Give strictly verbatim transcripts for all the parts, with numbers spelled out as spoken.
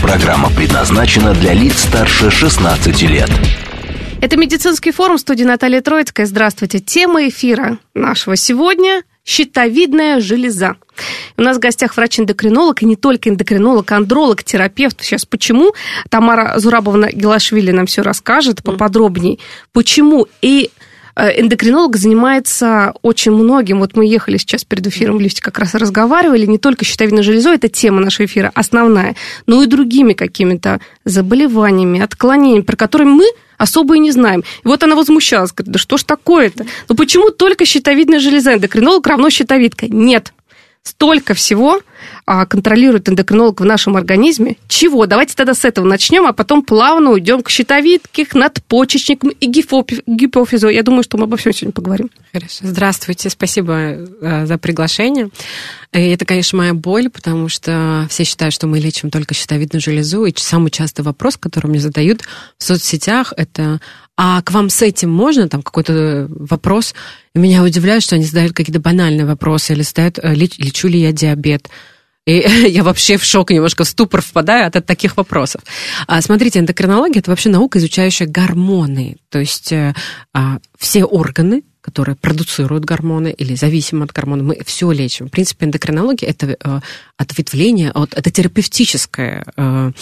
Программа предназначена для лиц старше шестнадцати лет. Это Медицинский форум, студия Наталья Троицкая. Здравствуйте. Тема эфира нашего сегодня – щитовидная железа. У нас в гостях врач-эндокринолог, и не только эндокринолог, андролог, терапевт. Сейчас почему? Тамара Зурабовна Гелашвили нам все расскажет поподробнее. Почему? И эндокринолог занимается очень многим. Вот мы ехали сейчас перед эфиром в лифте, как раз разговаривали. Не только щитовидной железой, это тема нашего эфира основная, но и другими какими-то заболеваниями, отклонениями, про которые мы особо и не знаем. И вот она возмущалась, говорит, да что ж такое-то? Ну почему только щитовидная железа? Эндокринолог равно щитовидка. Нет. Столько всего контролирует эндокринолог в нашем организме. Чего? Давайте тогда с этого начнем, а потом плавно уйдем к щитовидке, к надпочечникам и гипофизу. Я думаю, что мы обо всем сегодня поговорим. Хорошо. Здравствуйте, спасибо за приглашение. И это, конечно, моя боль, потому что все считают, что мы лечим только щитовидную железу. И самый частый вопрос, который мне задают в соцсетях, это... А к вам с этим можно, там, какой-то вопрос? Меня удивляет, что они задают какие-то банальные вопросы, или задают, лечу ли я диабет. И я вообще в шок, немножко в ступор впадаю от, от таких вопросов. А, смотрите, эндокринология – это вообще наука, изучающая гормоны. То есть а, все органы, которые продуцируют гормоны или зависимы от гормонов, мы все лечим. В принципе, эндокринология – это а, ответвление, от, это терапевтическое а,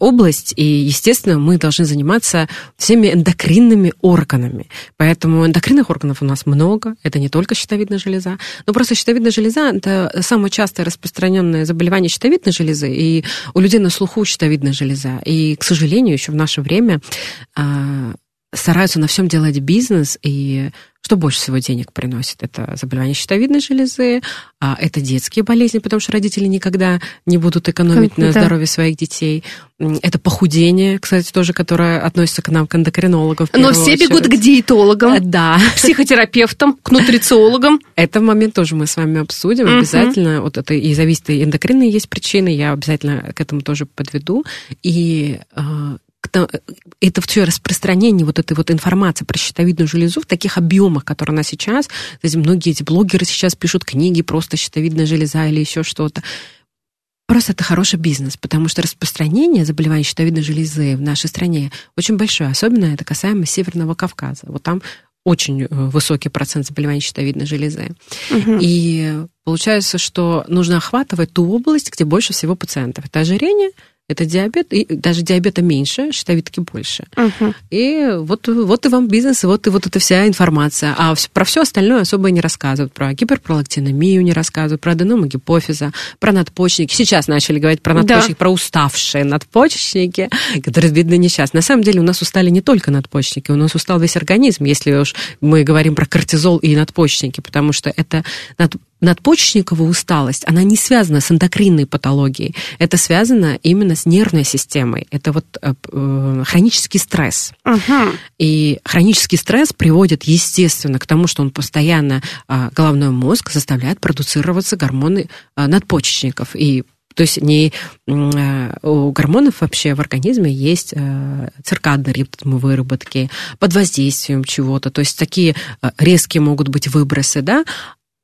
область, и, естественно, мы должны заниматься всеми эндокринными органами. Поэтому эндокринных органов у нас много, это не только щитовидная железа, но просто щитовидная железа – это самое частое распространенное заболевание щитовидной железы, и у людей на слуху щитовидная железа. И, к сожалению, еще в наше время стараются на всем делать бизнес, и что больше всего денег приносит? Это заболевание щитовидной железы, это детские болезни, потому что родители никогда не будут экономить да. на здоровье своих детей. Это похудение, кстати, тоже, которое относится к нам, к эндокринологам. Но все очередь. бегут к диетологам, да. к психотерапевтам, к нутрициологам. Этот момент тоже мы с вами обсудим uh-huh. обязательно. Вот это и зависит, и эндокринные есть причины, я обязательно к этому тоже подведу. И... это все распространение вот этой вот информации про щитовидную железу в таких объемах, которые она сейчас. То есть многие эти блогеры сейчас пишут книги просто щитовидная железа или еще что-то. Просто это хороший бизнес, потому что распространение заболеваний щитовидной железы в нашей стране очень большое, особенно это касаемо Северного Кавказа. Вот там очень высокий процент заболеваний щитовидной железы. Угу. И получается, что нужно охватывать ту область, где больше всего пациентов. Это ожирение, это диабет, и даже диабета меньше, щитовидки больше. Uh-huh. И вот, вот и вам бизнес, и вот, и вот эта вся информация. А про все остальное особо не рассказывают. Про гиперпролактиномию не рассказывают, про аденомагипофиза, про надпочечники. Сейчас начали говорить про надпочечники, да. про уставшие надпочечники, которые, видно, несчастны. На самом деле у нас устали не только надпочечники, у нас устал весь организм, если уж мы говорим про кортизол и надпочечники, потому что это... над... надпочечниковая усталость, она не связана с эндокринной патологией. Это связано именно с нервной системой. Это вот э, хронический стресс. Ага. И хронический стресс приводит, естественно, к тому, что он постоянно, э, головной мозг заставляет продуцироваться гормоны э, надпочечников. И то есть не, у гормонов вообще в организме есть циркадные ритмы выработки под воздействием чего-то. То есть такие резкие могут быть выбросы, да?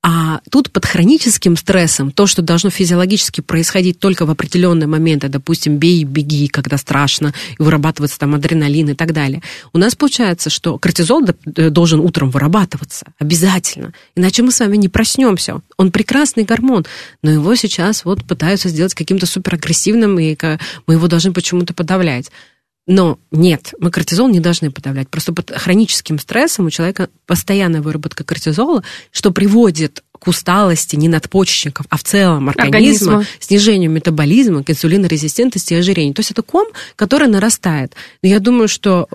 А тут под хроническим стрессом то, что должно физиологически происходить только в определенные моменты, допустим, бей и беги, когда страшно, и вырабатывается там адреналин и так далее. У нас получается, что кортизол должен утром вырабатываться обязательно, иначе мы с вами не проснемся. Он прекрасный гормон, но его сейчас вот пытаются сделать каким-то суперагрессивным, и мы его должны почему-то подавлять. Но нет, мы кортизол не должны подавлять. Просто под хроническим стрессом у человека постоянная выработка кортизола, что приводит к усталости не надпочечников, а в целом организма, организма. Снижению метаболизма, к инсулинорезистентности и ожирению. То есть это ком, который нарастает. Но я думаю, что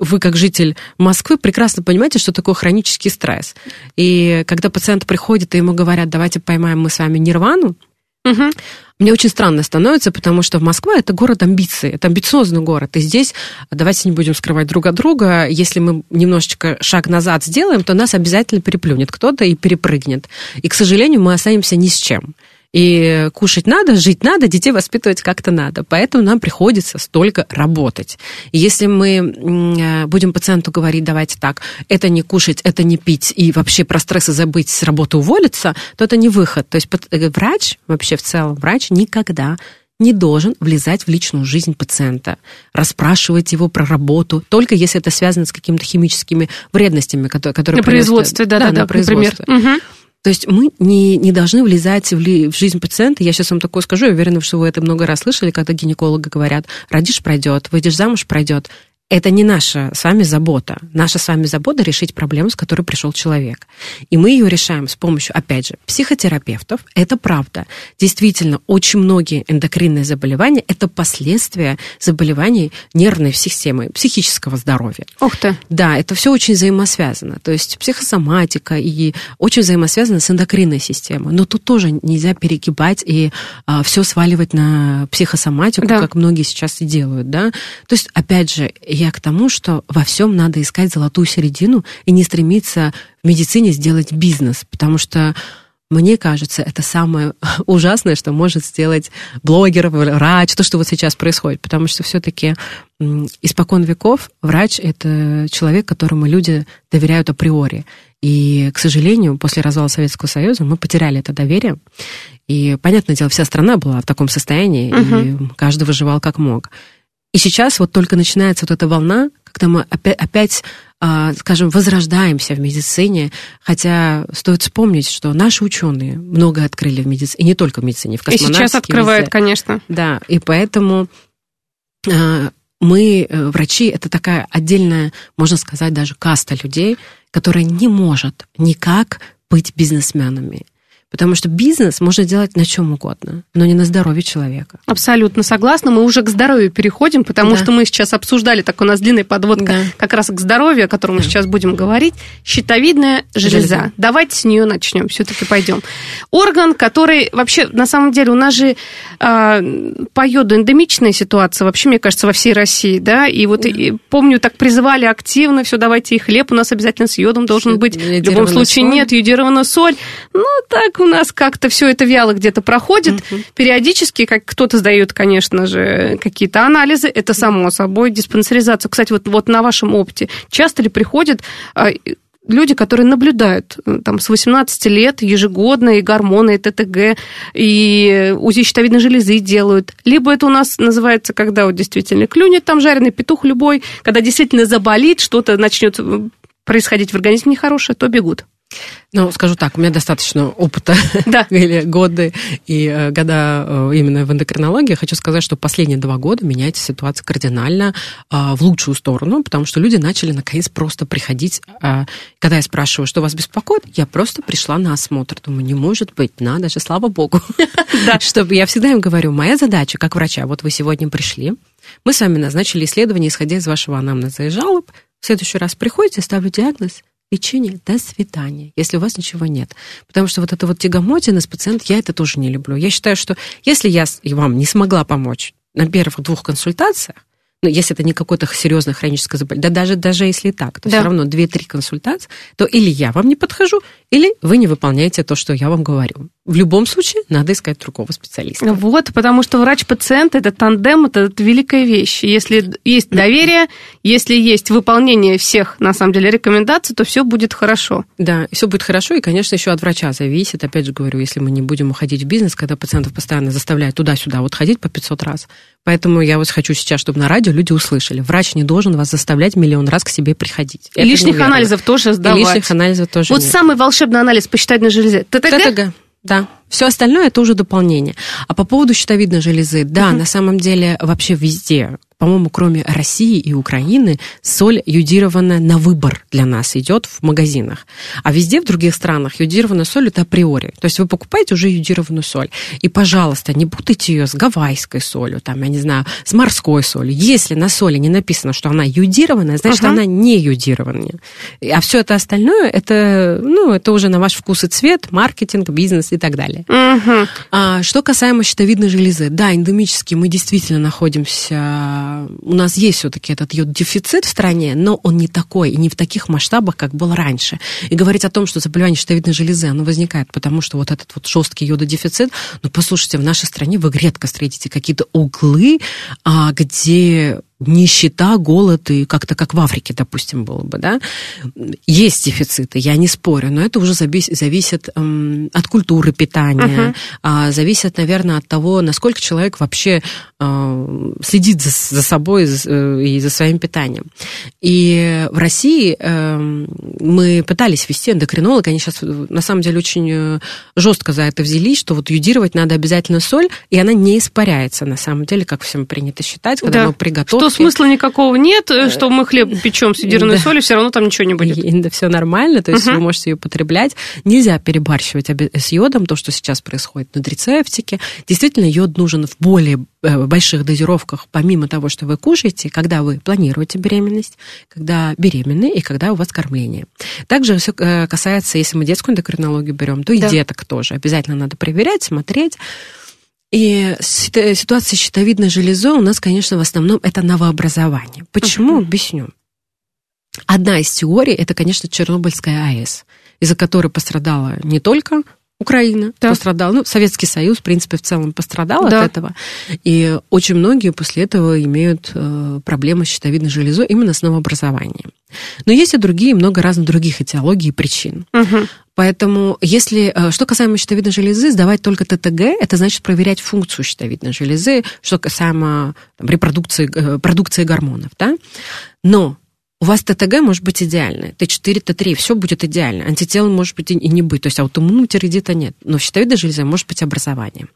вы, как житель Москвы, прекрасно понимаете, что такое хронический стресс. И когда пациент приходит, и ему говорят, давайте поймаем мы с вами нирвану, Угу. Мне очень странно становится, потому что Москва – это город амбиций, это амбициозный город. И здесь, давайте не будем скрывать друг от друга, если мы немножечко шаг назад сделаем, то нас обязательно переплюнет кто-то и перепрыгнет. И, к сожалению, мы останемся ни с чем. И кушать надо, жить надо, детей воспитывать как-то надо. Поэтому нам приходится столько работать. И если мы будем пациенту говорить, давайте так, это не кушать, это не пить, и вообще про стрессы забыть, с работы уволиться, то это не выход. То есть врач, вообще в целом врач, никогда не должен влезать в личную жизнь пациента, расспрашивать его про работу, только если это связано с какими-то химическими вредностями, которые... На производстве, да, да, да, на производстве. Например. То есть мы не, не должны влезать в, ли, в жизнь пациента. Я сейчас вам такое скажу, я уверена, что вы это много раз слышали, когда гинекологи говорят, родишь – пройдет, выйдешь замуж – пройдет. Это не наша с вами забота. Наша с вами забота – решить проблему, с которой пришел человек. И мы ее решаем с помощью, опять же, психотерапевтов. Это правда. Действительно, очень многие эндокринные заболевания – это последствия заболеваний нервной системы, психического здоровья. Ух ты! Да, это все очень взаимосвязано. То есть психосоматика и очень взаимосвязано с эндокринной системой. Но тут тоже нельзя перегибать и а, все сваливать на психосоматику, да, как многие сейчас и делают. Да? То есть, опять же, я к тому, что во всем надо искать золотую середину и не стремиться в медицине сделать бизнес, потому что, мне кажется, это самое ужасное, что может сделать блогер, врач, то, что вот сейчас происходит, потому что все-таки испокон веков врач – это человек, которому люди доверяют априори. И, к сожалению, после развала Советского Союза мы потеряли это доверие. И, понятное дело, вся страна была в таком состоянии, угу. И каждый выживал как мог. И сейчас вот только начинается вот эта волна, когда мы опять, опять, скажем, возрождаемся в медицине, хотя стоит вспомнить, что наши ученые многое открыли в медицине, и не только в медицине, в космонавтике. И сейчас открывают, везде. Конечно. Да, и поэтому мы, врачи, это такая отдельная, можно сказать, даже каста людей, которая не может никак быть бизнесменами. Потому что бизнес можно делать на чем угодно, но не на здоровье человека. Абсолютно согласна. Мы уже к здоровью переходим, потому да. что мы сейчас обсуждали, так у нас длинная подводка да. как раз к здоровью, о котором мы сейчас будем говорить. Щитовидная железа. железа. Давайте с нее начнем, все-таки пойдем. Орган, который вообще, на самом деле, у нас же э, по йоду эндемичная ситуация, вообще, мне кажется, во всей России, да, и вот да. и, помню, так призывали активно, все, давайте, и хлеб у нас обязательно с йодом должен Ш- быть. В любом случае соль. Нет, йодированная соль. Ну, так у нас как-то все это вяло где-то проходит. Uh-huh. Периодически как кто-то сдает, конечно же, какие-то анализы. Это само собой. Диспансеризацию. Кстати, вот, вот на вашем опыте часто ли приходят люди, которые наблюдают там, с восемнадцати лет ежегодно и гормоны, и Т Т Г, и УЗИ щитовидной железы делают. Либо это у нас называется, когда вот действительно клюнет там жареный петух любой, когда действительно заболит, что-то начнет происходить в организме нехорошее, то бегут. Ну, скажу так, у меня достаточно опыта да. или годы и года именно в эндокринологии. Хочу сказать, что последние два года меняется ситуация кардинально в лучшую сторону, потому что люди начали, наконец, просто приходить. Когда я спрашиваю, что вас беспокоит, я просто пришла на осмотр. Думаю, не может быть, надо же, слава богу. Чтобы я всегда им говорю, моя задача как врача, вот вы сегодня пришли, мы с вами назначили исследование, исходя из вашего анамнеза и жалоб. В следующий раз приходите, ставлю диагноз. Лечение, до свидания, если у вас ничего нет. Потому что вот эта вот тягомотина с пациентом, я это тоже не люблю. Я считаю, что если я вам не смогла помочь на первых двух консультациях, ну, если это не какое-то серьезное хроническое заболевание, да даже, даже если и так, то да. все равно две-три консультации, то или я вам не подхожу, или вы не выполняете то, что я вам говорю. В любом случае надо искать другого специалиста. Вот, потому что врач-пациент – это тандем, это, это великая вещь. Если есть доверие, если есть выполнение всех, на самом деле, рекомендаций, то все будет хорошо. Да, все будет хорошо, и, конечно, еще от врача зависит. Опять же говорю, если мы не будем уходить в бизнес, когда пациентов постоянно заставляют туда-сюда вот ходить по пятьсот раз. Поэтому я вот хочу сейчас, чтобы на радио люди услышали. Врач не должен вас заставлять миллион раз к себе приходить. И лишних анализов тоже сдавать. И лишних анализов тоже Вот нет. самый волшебный анализ по щитовидной железе – Т Т Г? Т Т Г. Да, все остальное это уже дополнение. А по поводу щитовидной железы, да, uh-huh. на самом деле вообще везде по-моему, кроме России и Украины, соль йодированная на выбор для нас идет в магазинах. А везде в других странах йодированная соль – это априори. То есть вы покупаете уже йодированную соль. И, пожалуйста, не путайте ее с гавайской солью, там, я не знаю, с морской солью. Если на соли не написано, что она йодированная, значит, ага. она не йодированная. А все это остальное – это, ну, это уже на ваш вкус и цвет, маркетинг, бизнес и так далее. Угу. А, что касаемо щитовидной железы. Да, эндемически мы действительно находимся... У нас есть все-таки этот йод-дефицит в стране, но он не такой и не в таких масштабах, как был раньше. И говорить о том, что заболевание щитовидной железы, оно возникает, потому что вот этот вот жесткий йододефицит, ну, послушайте, в нашей стране вы редко встретите какие-то углы, где... нищета, голод, и как-то как в Африке, допустим, было бы, да. Есть дефициты, я не спорю, но это уже зависит от культуры питания, uh-huh. зависит, наверное, от того, насколько человек вообще следит за собой и за своим питанием. И в России мы пытались вести эндокринолог, они сейчас, на самом деле, очень жестко за это взялись, что вот йодировать надо обязательно соль, и она не испаряется, на самом деле, как всем принято считать, когда да. мы приготовим. Смысла никакого нет, что мы хлеб печем с йодированной да. солью, все равно там ничего не будет. И, да, все нормально, то есть uh-huh. вы можете ее потреблять. Нельзя перебарщивать с йодом, то, что сейчас происходит в нутрицептике. Действительно, йод нужен в более больших дозировках, помимо того, что вы кушаете, когда вы планируете беременность, когда беременны и когда у вас кормление. Также все касается, если мы детскую эндокринологию берем, то и да. деток тоже. Обязательно надо проверять, смотреть. И ситуация с щитовидной железой у нас, конечно, в основном это новообразование. Почему? Uh-huh. Объясню. Одна из теорий – это, конечно, Чернобыльская АЭС, из-за которой пострадала не только Украина, да. пострадала, ну, Советский Союз, в принципе, в целом пострадал да. от этого. И очень многие после этого имеют проблемы с щитовидной железой именно с новообразованием. Но есть и другие, много разных других этиологий и причин. Uh-huh. Поэтому, если, что касаемо щитовидной железы, сдавать только Т Т Г, это значит проверять функцию щитовидной железы, что касаемо там, репродукции, продукции гормонов, да? Но у вас Т Т Г может быть идеальное, Т четыре, Т три, все будет идеально, антител может быть и не быть, то есть аутоиммунного тиреоидита нет, но в щитовидной железе может быть образование.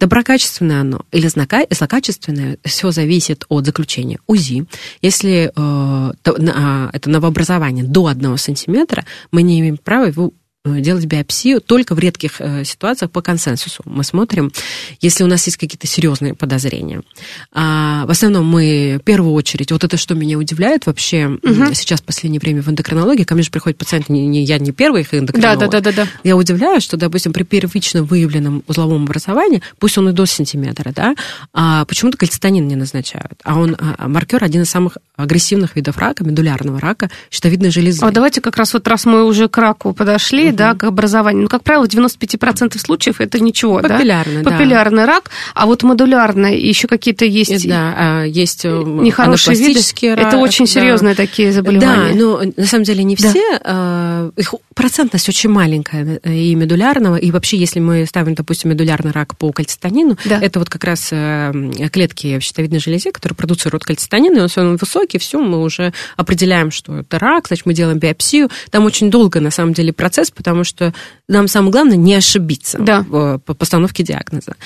Доброкачественное оно или злокачественное, все зависит от заключения УЗИ. Если э, то, на, это новообразование до одного сантиметра, мы не имеем права его делать биопсию только в редких э, ситуациях по консенсусу. Мы смотрим, если у нас есть какие-то серьезные подозрения. А, в основном мы, в первую очередь, вот это, что меня удивляет вообще, угу. сейчас в последнее время в эндокринологии, ко мне же приходят пациенты, не, не, я не первый их эндокринолог. Да, да, да, да, да. Я удивляюсь, что, допустим, при первично выявленном узловом образовании, пусть он и до сантиметра, да, а почему-то кальцитонин не назначают. А он а, маркер один из самых агрессивных видов рака, медулярного рака, щитовидной железы. А давайте как раз вот, раз мы уже к раку подошли, да, к образованию. Ну, как правило, в девяносто пять процентов случаев это ничего. Папиллярный, да? Папиллярный да. рак. А вот модулярный, еще какие-то есть, да, есть нехорошие виды. Рак, это очень да. серьезные такие заболевания. Да, но на самом деле не все. Да. Их процентность очень маленькая и медулярного. И вообще, если мы ставим, допустим, медулярный рак по кальцитонину, да. это вот как раз клетки в щитовидной железе, которые продуцируют кальцитонин, и он все высокий, все, мы уже определяем, что это рак, значит, мы делаем биопсию. Там очень долго, на самом деле, процесс, потому что нам самое главное не ошибиться да. в, по постановке диагноза,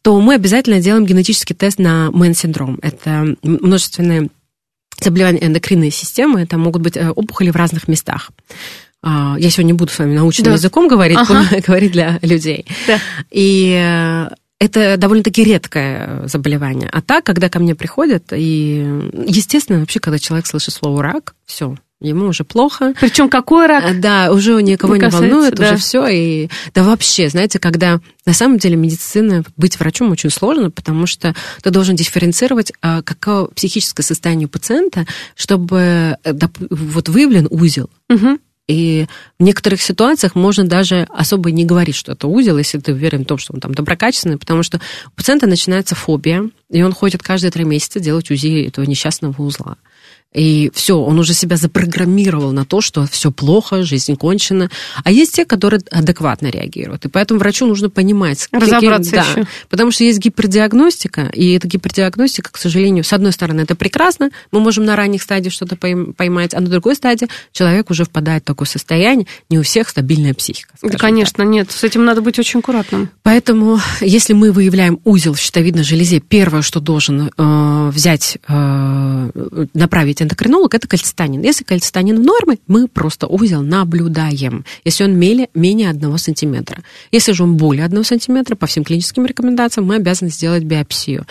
то мы обязательно делаем генетический тест на МЭН-синдром. Это множественные заболевания эндокринной системы, это могут быть опухоли в разных местах. Я сегодня не буду с вами научным да. языком говорить, ага. говорить для людей. Да. И... это довольно-таки редкое заболевание. А так, когда ко мне приходят, и, естественно, вообще, когда человек слышит слово «рак», все, ему уже плохо. Причем какой рак? Да, уже никого не, не касается, волнует, да. уже все. И... да вообще, знаете, когда... на самом деле медицина, быть врачом очень сложно, потому что ты должен дифференцировать, какое психическое состояние у пациента, чтобы вот выявлен узел. Угу. И в некоторых ситуациях можно даже особо не говорить, что это узел, если ты уверен в том, что он там доброкачественный, потому что у пациента начинается фобия, и он ходит каждые три месяца делать УЗИ этого несчастного узла. И все, он уже себя запрограммировал на то, что все плохо, жизнь кончена. А есть те, которые адекватно реагируют. И поэтому врачу нужно понимать, разобраться каким, еще. Да, потому что есть гипердиагностика, и эта гипердиагностика, к сожалению, с одной стороны, это прекрасно, мы можем на ранних стадиях что-то поймать, а на другой стадии человек уже впадает в такое состояние, не у всех стабильная психика. Да, конечно, так. Нет, с этим надо быть очень аккуратным. Поэтому, если мы выявляем узел в щитовидной железе, первое, что должен э, взять, э, направить эндокринолог, это кальцитонин. Если кальцитонин в норме, мы просто узел наблюдаем, если он менее, менее одного сантиметра. Если же он более одного сантиметра, по всем клиническим рекомендациям мы обязаны сделать биопсию.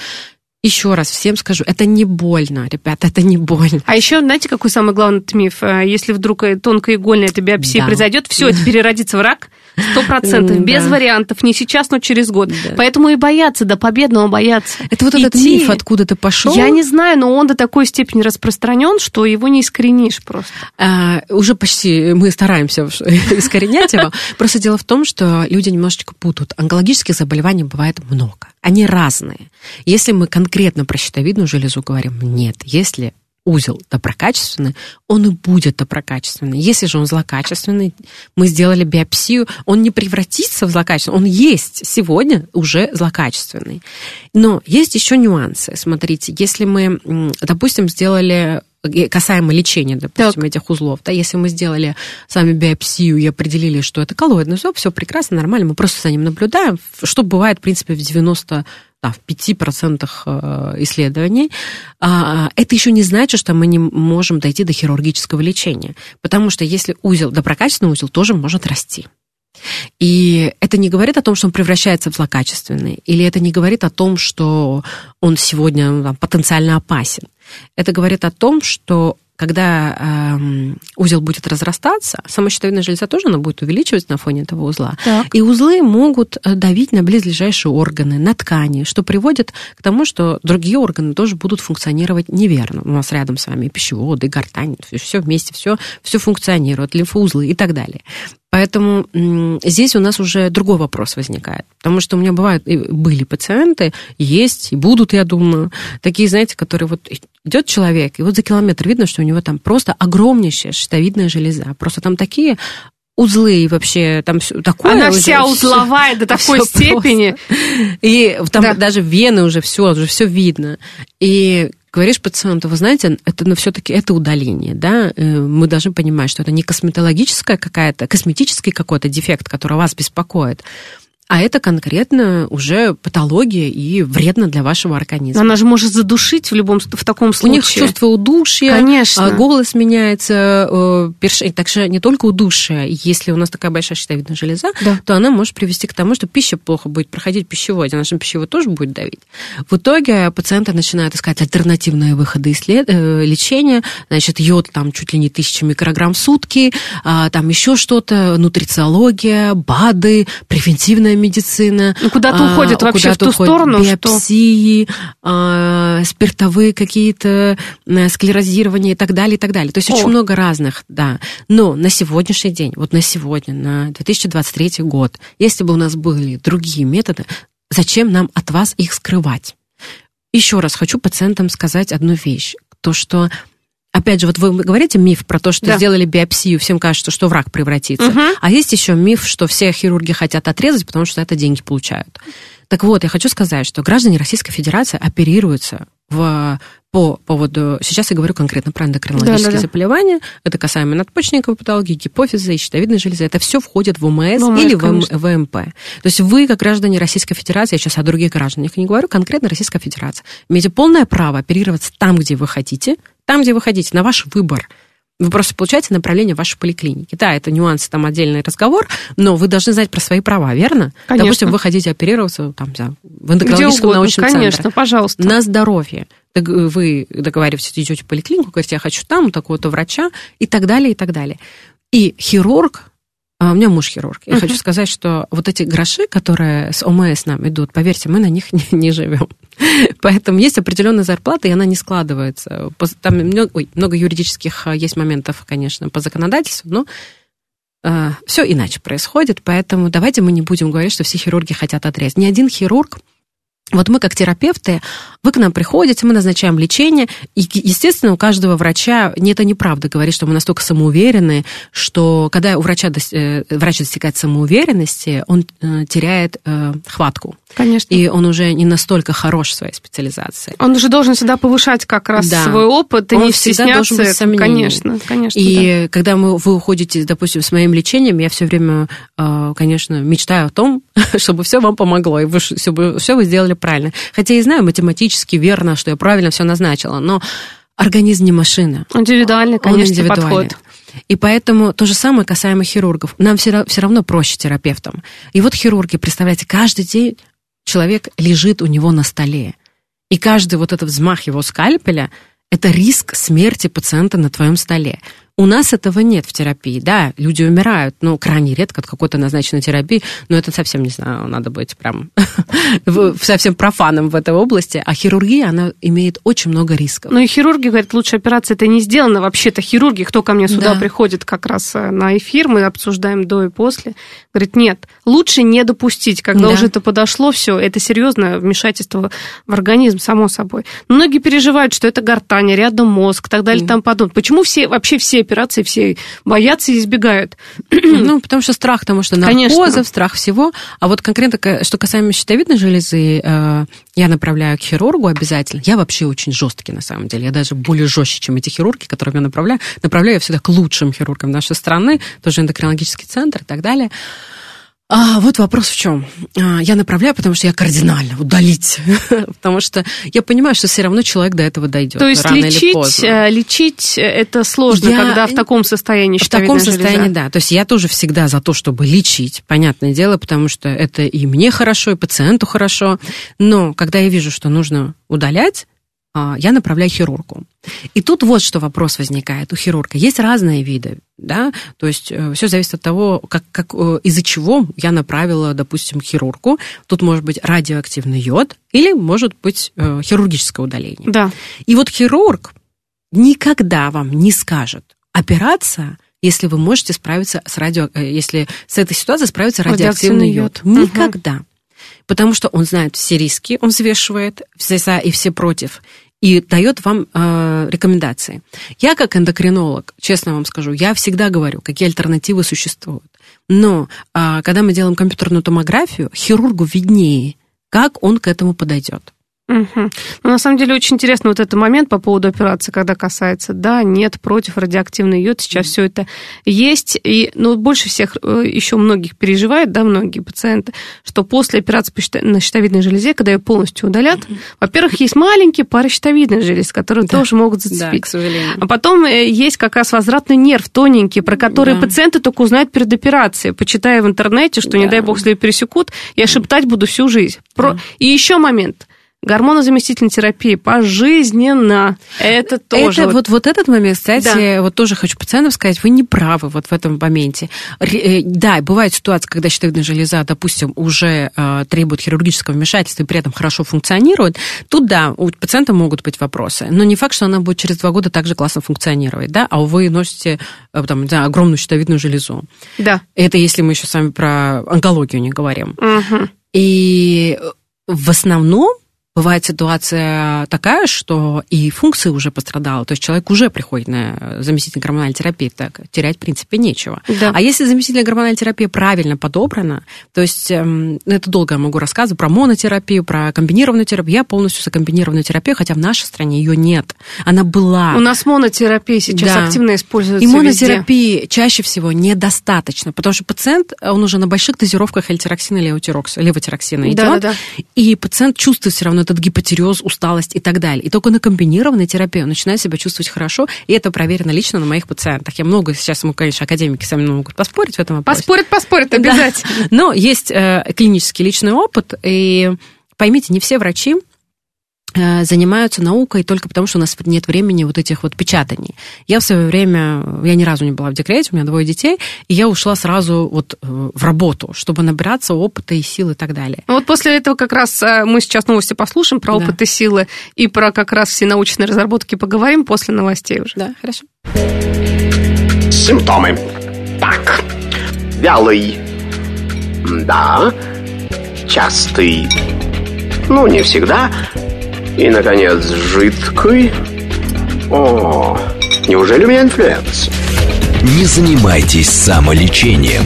Еще раз всем скажу, это не больно, ребята, это не больно. А еще, знаете, какой самый главный миф? Если вдруг тонкоигольная эта биопсия да. произойдет, все, теперь родится рак, сто процентов, без да. вариантов, не сейчас, но через год. Да. Поэтому и боятся, до победного боятся. Это вот идти, этот миф откуда-то пошел? Я не знаю, но он до такой степени распространен, что его не искоренишь просто. А, уже почти мы стараемся искоренять его. Просто дело в том, что люди немножечко путают. Онкологических заболеваний бывает много. Они разные. Если мы конкретно про щитовидную железу говорим, нет. Если узел доброкачественный, он и будет доброкачественный. Если же он злокачественный, мы сделали биопсию, он не превратится в злокачественный, он есть сегодня уже злокачественный. Но есть еще нюансы. Смотрите, если мы, допустим, сделали... касаемо лечения, допустим, так. этих узлов. Да, если мы сделали с вами биопсию и определили, что это коллоидный зоб, все прекрасно, нормально, мы просто за ним наблюдаем, что бывает, в принципе, в девяноста процентов да, в пяти процентах исследований, это еще не значит, что мы не можем дойти до хирургического лечения, потому что если узел, доброкачественный узел тоже может расти. И это не говорит о том, что он превращается в злокачественный, или это не говорит о том, что он сегодня там, потенциально опасен. Это говорит о том, что когда э, узел будет разрастаться, сама щитовидная железа тоже она будет увеличиваться на фоне этого узла. Так. И узлы могут давить на близлежащие органы, на ткани, что приводит к тому, что другие органы тоже будут функционировать неверно. У нас рядом с вами и пищеводы, и гортань, все вместе, все, все функционирует, лимфоузлы и так далее. Поэтому здесь у нас уже другой вопрос возникает. Потому что у меня бывают, и были пациенты, есть, и будут, я думаю, такие, знаете, которые вот идет человек, и вот за километр видно, что у него там просто огромнейшая щитовидная железа. Просто там такие узлы и вообще там такое. Она уже, вся узловая до такой степени. Просто. И там да. даже вены уже все, уже все видно. И... говоришь пациенту, вы знаете, это, но все-таки это удаление, да, мы должны понимать, что это не косметологическая какая-то, косметический какой-то дефект, который вас беспокоит, а это конкретно уже патология и вредно для вашего организма. Она же может задушить в любом, в таком случае. У них чувство удушья, конечно. Голос меняется, перш... так же не только удушье, если у нас такая большая щитовидная железа, да. то она может привести к тому, что пища плохо будет проходить в пищеводе, наш пищевод тоже будет давить. В итоге пациенты начинают искать альтернативные выходы исслед... лечения, значит, йод там чуть ли не тысячи микрограмм в сутки, там еще что-то, нутрициология, БАДы, превентивная медицина. Ну, куда-то а, уходит вообще в ту сторону, биопсии, что... а, спиртовые какие-то склерозирования и так далее, и так далее. То есть О. очень много разных, да. Но на сегодняшний день, вот на сегодня, на две тысячи двадцать третий год, если бы у нас были другие методы, зачем нам от вас их скрывать? Еще раз хочу пациентам сказать одну вещь, то, что опять же, вот вы говорите миф про то, что да. сделали биопсию, всем кажется, что в рак превратится. Угу. А есть еще миф, что все хирурги хотят отрезать, потому что это деньги получают. Так вот, я хочу сказать, что граждане Российской Федерации оперируются в, по поводу... Сейчас я говорю конкретно про эндокринологические да, да, заболевания. Да. Это касаемо надпочечниковой патологии, гипофиза и щитовидной железы. Это все входит в ОМС ну, или конечно. в ВМП. То есть вы, как граждане Российской Федерации, я сейчас о других гражданах не говорю, конкретно Российская Федерация, имеете полное право оперироваться там, где вы хотите, там, где вы хотите, на ваш выбор. Вы просто получаете направление в вашей поликлинике. Да, это нюансы, там отдельный разговор, но вы должны знать про свои права, верно? Конечно. Допустим, вы хотите оперироваться там, да, в эндокринологическом научном центре. Конечно, пожалуйста. На здоровье. Вы договариваетесь, идете в поликлинику, говорите, я хочу там, у такого-то врача, и так далее, и так далее. И хирург, у меня муж хирург, я uh-huh. хочу сказать, что вот эти гроши, которые с ОМС нам идут, поверьте, мы на них не, не живем. Поэтому есть определенная зарплата, и она не складывается. Там много, ой, много юридических есть моментов, конечно, по законодательству, но э, все иначе происходит. Поэтому давайте мы не будем говорить, что все хирурги хотят отрезать. Ни один хирург, вот мы как терапевты, вы к нам приходите, мы назначаем лечение, и, естественно, у каждого врача, нет, это неправда говорить, что мы настолько самоуверены, что когда у врача врач достигает самоуверенности, он теряет э, хватку. Конечно. И он уже не настолько хорош в своей специализации. Он уже должен всегда повышать как раз да. свой опыт и он не стесняться. Конечно, конечно. И да. когда мы, вы уходите, допустим, с моим лечением, я все время, конечно, мечтаю о том, чтобы все вам помогло, и вы, чтобы все вы сделали правильно. Хотя я знаю математически верно, что я правильно все назначила, но организм не машина. Индивидуальный, конечно, индивидуальный. Подход. И поэтому то же самое касаемо хирургов. Нам все равно проще терапевтам. И вот хирурги, представляете, каждый день человек лежит у него на столе. И каждый вот этот взмах его скальпеля – это риск смерти пациента на твоем столе. У нас этого нет в терапии. Да, люди умирают, но крайне редко от какой-то назначенной терапии. Но это совсем, не знаю, надо быть прям совсем профаном в этой области. А хирургия, она имеет очень много рисков. Ну и хирурги говорят, лучше операция это не сделана. Вообще-то хирурги, кто ко мне сюда да. приходит как раз на эфир, мы обсуждаем до и после, говорит, нет, лучше не допустить. Когда да. уже это подошло, все, это серьезное вмешательство в организм, само собой. Многие переживают, что это гортань, рядом мозг, так далее, mm. там подобное. Почему все, вообще все операции все боятся и избегают. Ну, потому что страх, потому что наркозов, Конечно. страх всего. А вот конкретно, что касаемо щитовидной железы, я направляю к хирургу обязательно. Я вообще очень жесткий, на самом деле. Я даже более жестче, чем эти хирурги, которых я направляю. Направляю я всегда к лучшим хирургам нашей страны, тоже эндокринологический центр и так далее. А вот вопрос в чем. Я направляю, потому что я кардинально удалить. Потому что я понимаю, что все равно человек до этого дойдет. То есть рано лечить, или поздно. Лечить это сложно, я... когда в таком состоянии щитовидная железа. В таком состоянии, да. То есть я тоже всегда за то, чтобы лечить, понятное дело, потому что это и мне хорошо, и пациенту хорошо. Но когда я вижу, что нужно удалять, я направляю хирургу. И тут вот что вопрос возникает у хирурга. Есть разные виды, да, то есть все зависит от того, как, как, из-за чего я направила, допустим, к хирургу. Тут может быть радиоактивный йод или может быть хирургическое удаление. Да. И вот хирург никогда вам не скажет, операция, если вы можете справиться с радио... если с этой ситуацией справится радиоактивный, радиоактивный йод. йод. Никогда. Угу. Потому что он знает все риски, он взвешивает все за и все против, и дает вам э, рекомендации. Я как эндокринолог, честно вам скажу, я всегда говорю, какие альтернативы существуют. Но э, когда мы делаем компьютерную томографию, хирургу виднее, как он к этому подойдет. Угу. Ну, на самом деле, очень интересно вот этот момент по поводу операции, когда касается да, нет, против, радиоактивный йод, сейчас mm-hmm. все это есть, и ну, больше всех еще многих переживает, да, многие пациенты, что после операции на щитовидной железе, когда ее полностью удалят, mm-hmm. во-первых, есть маленькие пары щитовидных желез, которые да. тоже могут зацепить. Да, к сожалению. А потом есть как раз возвратный нерв тоненький, про который да. пациенты только узнают перед операцией, почитая в интернете, что, да. не дай бог, если ее пересекут, я шептать буду всю жизнь. Про... Да. И еще момент. Гормонозаместительная терапия пожизненно. Это тоже. Это, вот, вот этот момент, кстати, да. вот тоже хочу пациентам сказать, вы не правы вот в этом моменте. Да, бывает ситуация, когда щитовидная железа, допустим, уже требует хирургического вмешательства и при этом хорошо функционирует. Тут, да, у пациента могут быть вопросы. Но не факт, что она будет через два года так же классно функционировать, да, а вы носите там, да, огромную щитовидную железу. Да. Это если мы еще с вами про онкологию не говорим. Угу. И в основном бывает ситуация такая, что и функция уже пострадала, то есть человек уже приходит на заместительную гормональную терапию, так терять в принципе нечего. Да. А если заместительная гормональная терапия правильно подобрана, то есть это долго я могу рассказывать про монотерапию, про комбинированную терапию. Я полностью за комбинированную терапию, хотя в нашей стране ее нет. Она была. У нас монотерапия сейчас да. активно используется. И монотерапии везде. Чаще всего недостаточно, потому что пациент, он уже на больших дозировках эльтироксина или левотироксина идет, да, да, да. и пациент чувствует все равно этот гипотиреоз, усталость и так далее. И только на комбинированной терапии он начинает себя чувствовать хорошо, и это проверено лично на моих пациентах. Я много сейчас, мы, конечно, академики сами могут поспорить в этом вопросе. Поспорят, поспорят, обязательно. Да. Но есть э, клинический личный опыт, и поймите, не все врачи э, занимаются наукой только потому, что у нас нет времени вот этих вот печатаний. Я в свое время, я ни разу не была в декрете, у меня двое детей, и я ушла сразу вот в работу, чтобы набираться опыта и сил и так далее. Вот после этого как раз мы сейчас новости послушаем про опыт да. и силы, и про как раз все научные разработки поговорим после новостей уже. Да, хорошо. Симптомы. Так. Вялый. Да. Частый. Ну, не всегда. И, наконец, жидкий. О, неужели у меня инфлюенс? Не занимайтесь самолечением.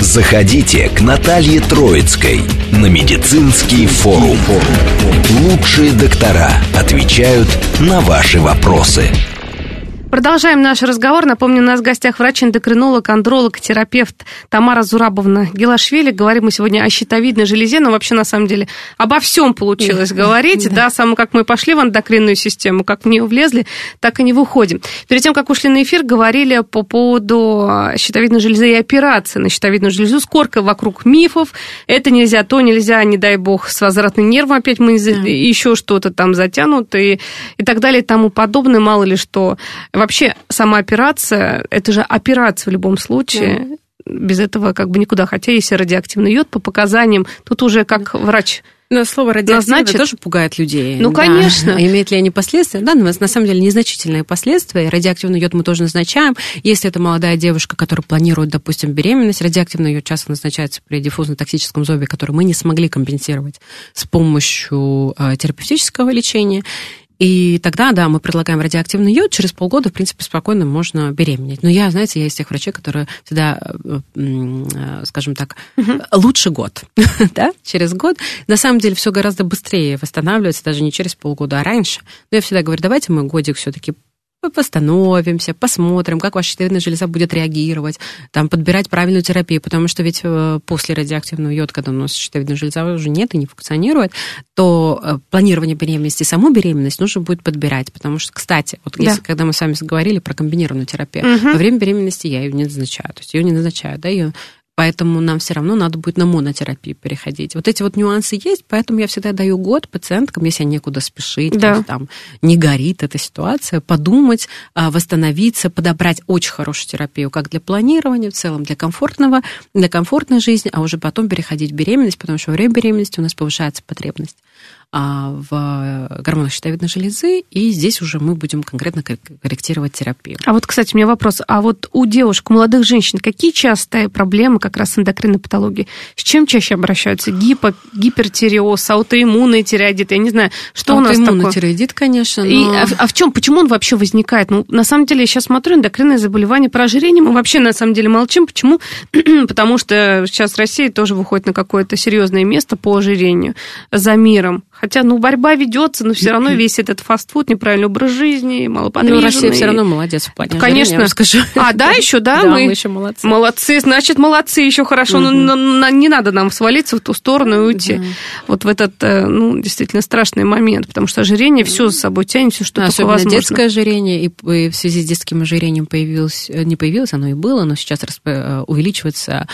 Заходите к Наталье Троицкой на Медицинский форум. Лучшие доктора отвечают на ваши вопросы. Продолжаем наш разговор. Напомню, у нас в гостях врач-эндокринолог, андролог, терапевт Тамара Зурабовна Гелашвили. Говорим мы сегодня о щитовидной железе, но вообще, на самом деле, обо всем получилось говорить. Да, да само как мы пошли в эндокринную систему, как в нее влезли, так и не выходим. Перед тем, как ушли на эфир, говорили по поводу щитовидной железы и операции на щитовидную железу. Сколько вокруг мифов. Это нельзя, то нельзя, не дай бог, с возвратным нервом опять мы да. еще что-то там затянут и, и так далее, и тому подобное, мало ли что... Вообще, сама операция, это же операция в любом случае, mm-hmm. без этого как бы никуда, хотя если радиоактивный йод по показаниям, тут уже как врач... Но слово «радиоактивное» тоже пугает людей. Ну, да. Конечно. А имеют ли они последствия? Да, но на самом деле незначительные последствия. Радиоактивный йод мы тоже назначаем. Если это молодая девушка, которая планирует, допустим, беременность, радиоактивный йод часто назначается при диффузно-токсическом зобе, который мы не смогли компенсировать с помощью терапевтического лечения. И тогда, да, мы предлагаем радиоактивный йод, через полгода, в принципе, спокойно можно беременеть. Но я, знаете, я из тех врачей, которые всегда, скажем так, угу. лучше год, да, через год. На самом деле все гораздо быстрее восстанавливается, даже не через полгода, а раньше. Но я всегда говорю, давайте мы годик все-таки восстановимся, посмотрим, как ваша щитовидная железа будет реагировать, там, подбирать правильную терапию, потому что ведь после радиоактивного йода, когда у нас щитовидная железа уже нет и не функционирует, то планирование беременности, саму беременность нужно будет подбирать, потому что, кстати, вот да. если, когда мы с вами говорили про комбинированную терапию, угу. во время беременности я ее не назначаю, то есть ее не назначают, да, ее... Поэтому нам все равно надо будет на монотерапию переходить. Вот эти вот нюансы есть, поэтому я всегда даю год пациенткам, если некуда спешить, да. то есть, там не горит эта ситуация, подумать, восстановиться, подобрать очень хорошую терапию, как для планирования в целом, для комфортного, для комфортной жизни, а уже потом переходить в беременность, потому что во время беременности у нас повышается потребность в гормонах щитовидной железы, и здесь уже мы будем конкретно корректировать терапию. А вот, кстати, у меня вопрос. А вот у девушек, у молодых женщин, какие частые проблемы как раз эндокринной патологии? С чем чаще обращаются? Гипо, гипертиреоз, аутоиммунный тиреоидит? Я не знаю, что у нас такое? Аутоиммунный тиреоидит, конечно. Но... И, а, а в чем, почему он вообще возникает? Ну, на самом деле, я сейчас смотрю, эндокринные заболевания про ожирение, мы вообще, на самом деле, молчим. Почему? Потому что сейчас Россия тоже выходит на какое-то серьезное место по ожирению за миром. Хотя, ну, борьба ведется, но все равно весь этот фастфуд, неправильный образ жизни, малоподвижный. Ну, Россия все равно молодец в плане. Конечно. Ожирения, а, да, еще, да? Да, мы, мы еще молодцы. Молодцы, значит, молодцы, еще хорошо. Угу. Но, но не надо нам свалиться в ту сторону и уйти. Да. Вот в этот, ну, действительно страшный момент, потому что ожирение все за собой тянет, все, что а, такое возможно. Детское ожирение, и в связи с детским ожирением появилось, не появилось, оно и было, но сейчас увеличивается...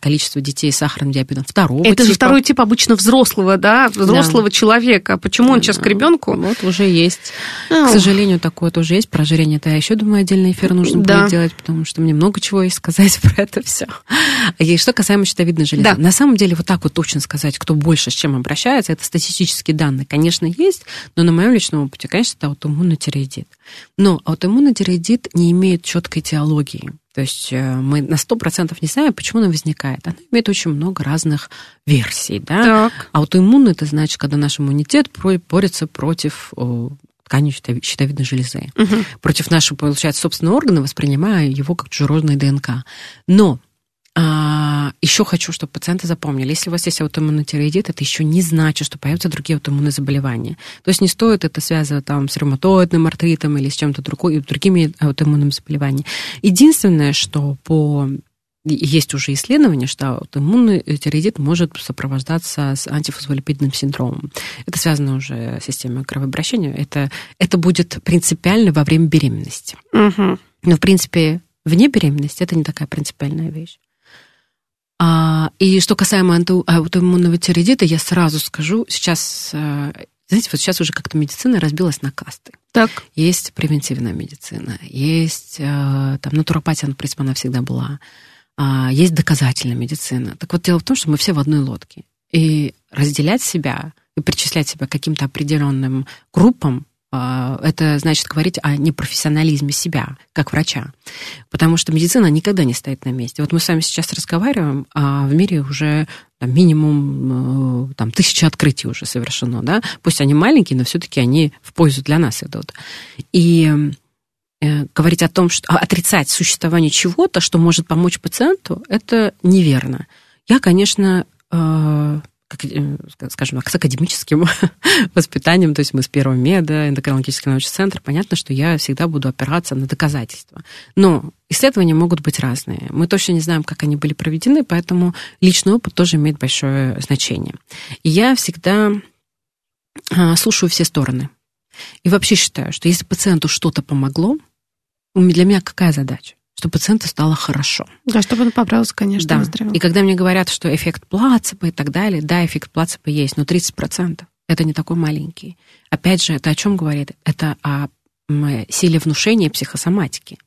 количество детей с сахарным диабетом второго это типа. Это же второй тип обычно взрослого, да, взрослого да. человека. Почему да, он сейчас да. к ребенку? Вот уже есть. Ау. К сожалению, такое тоже есть. Про ожирение, да, я еще думаю, отдельный эфир нужно да. будет делать, потому что мне много чего есть сказать про это все. И что касаемо щитовидной железы. Да. На самом деле, вот так вот точно сказать, кто больше с чем обращается, это статистические данные, конечно, есть, но на моем личном опыте, конечно, это аутоиммунный тиреоидит. Но аутоиммунный тиреоидит не имеет четкой этиологии. То есть мы на сто процентов не знаем, почему она возникает. Она имеет очень много разных версий. Да? Аутоиммунный – это значит, когда наш иммунитет борется против ткани щитовидной железы, угу. против нашего, получается, собственного органа, воспринимая его как чужеродный ДНК. Но а, еще хочу, чтобы пациенты запомнили, если у вас есть аутоиммунный тиреоидит, это еще не значит, что появятся другие аутоиммунные заболевания. То есть не стоит это связывать там, с ревматоидным артритом или с чем-то другим, другими аутоиммунными заболеваниями. Единственное, что по... Есть уже исследования, что аутоиммунный тиреоидит может сопровождаться с антифосфолипидным синдромом. Это связано уже с системой кровообращения. Это, это будет принципиально во время беременности. Угу. Но, в принципе, вне беременности это не такая принципиальная вещь. И что касаемо аутоиммунного тиреоидита, я сразу скажу, сейчас, знаете, вот сейчас уже как-то медицина разбилась на касты. Так. Есть превентивная медицина, есть там натуропатия, в принципе, она всегда была, есть доказательная медицина. Так вот, дело в том, что мы все в одной лодке. И разделять себя, и причислять себя к каким-то определенным группам, это значит говорить о непрофессионализме себя, как врача. Потому что медицина никогда не стоит на месте. Вот мы с вами сейчас разговариваем, а в мире уже там, минимум там, тысяча открытий уже совершено. Да? Пусть они маленькие, но все-таки они в пользу для нас идут. И говорить о том, что отрицать существование чего-то, что может помочь пациенту, это неверно. Я, конечно, э, как, э, скажем так, с академическим воспитанием, то есть мы с первого меда, эндокринологический научный центр, понятно, что я всегда буду опираться на доказательства. Но исследования могут быть разные. Мы точно не знаем, как они были проведены, поэтому личный опыт тоже имеет большое значение. И я всегда э, слушаю все стороны. И вообще считаю, что если пациенту что-то помогло, для меня какая задача? Чтобы пациенту стало хорошо. Да, чтобы он поправился, конечно, да. Выздоровел. И когда мне говорят, что эффект плацебо и так далее, да, эффект плацебо есть, но тридцать процентов это не такой маленький. Опять же, это о чем говорит? Это о силе внушения психосоматики.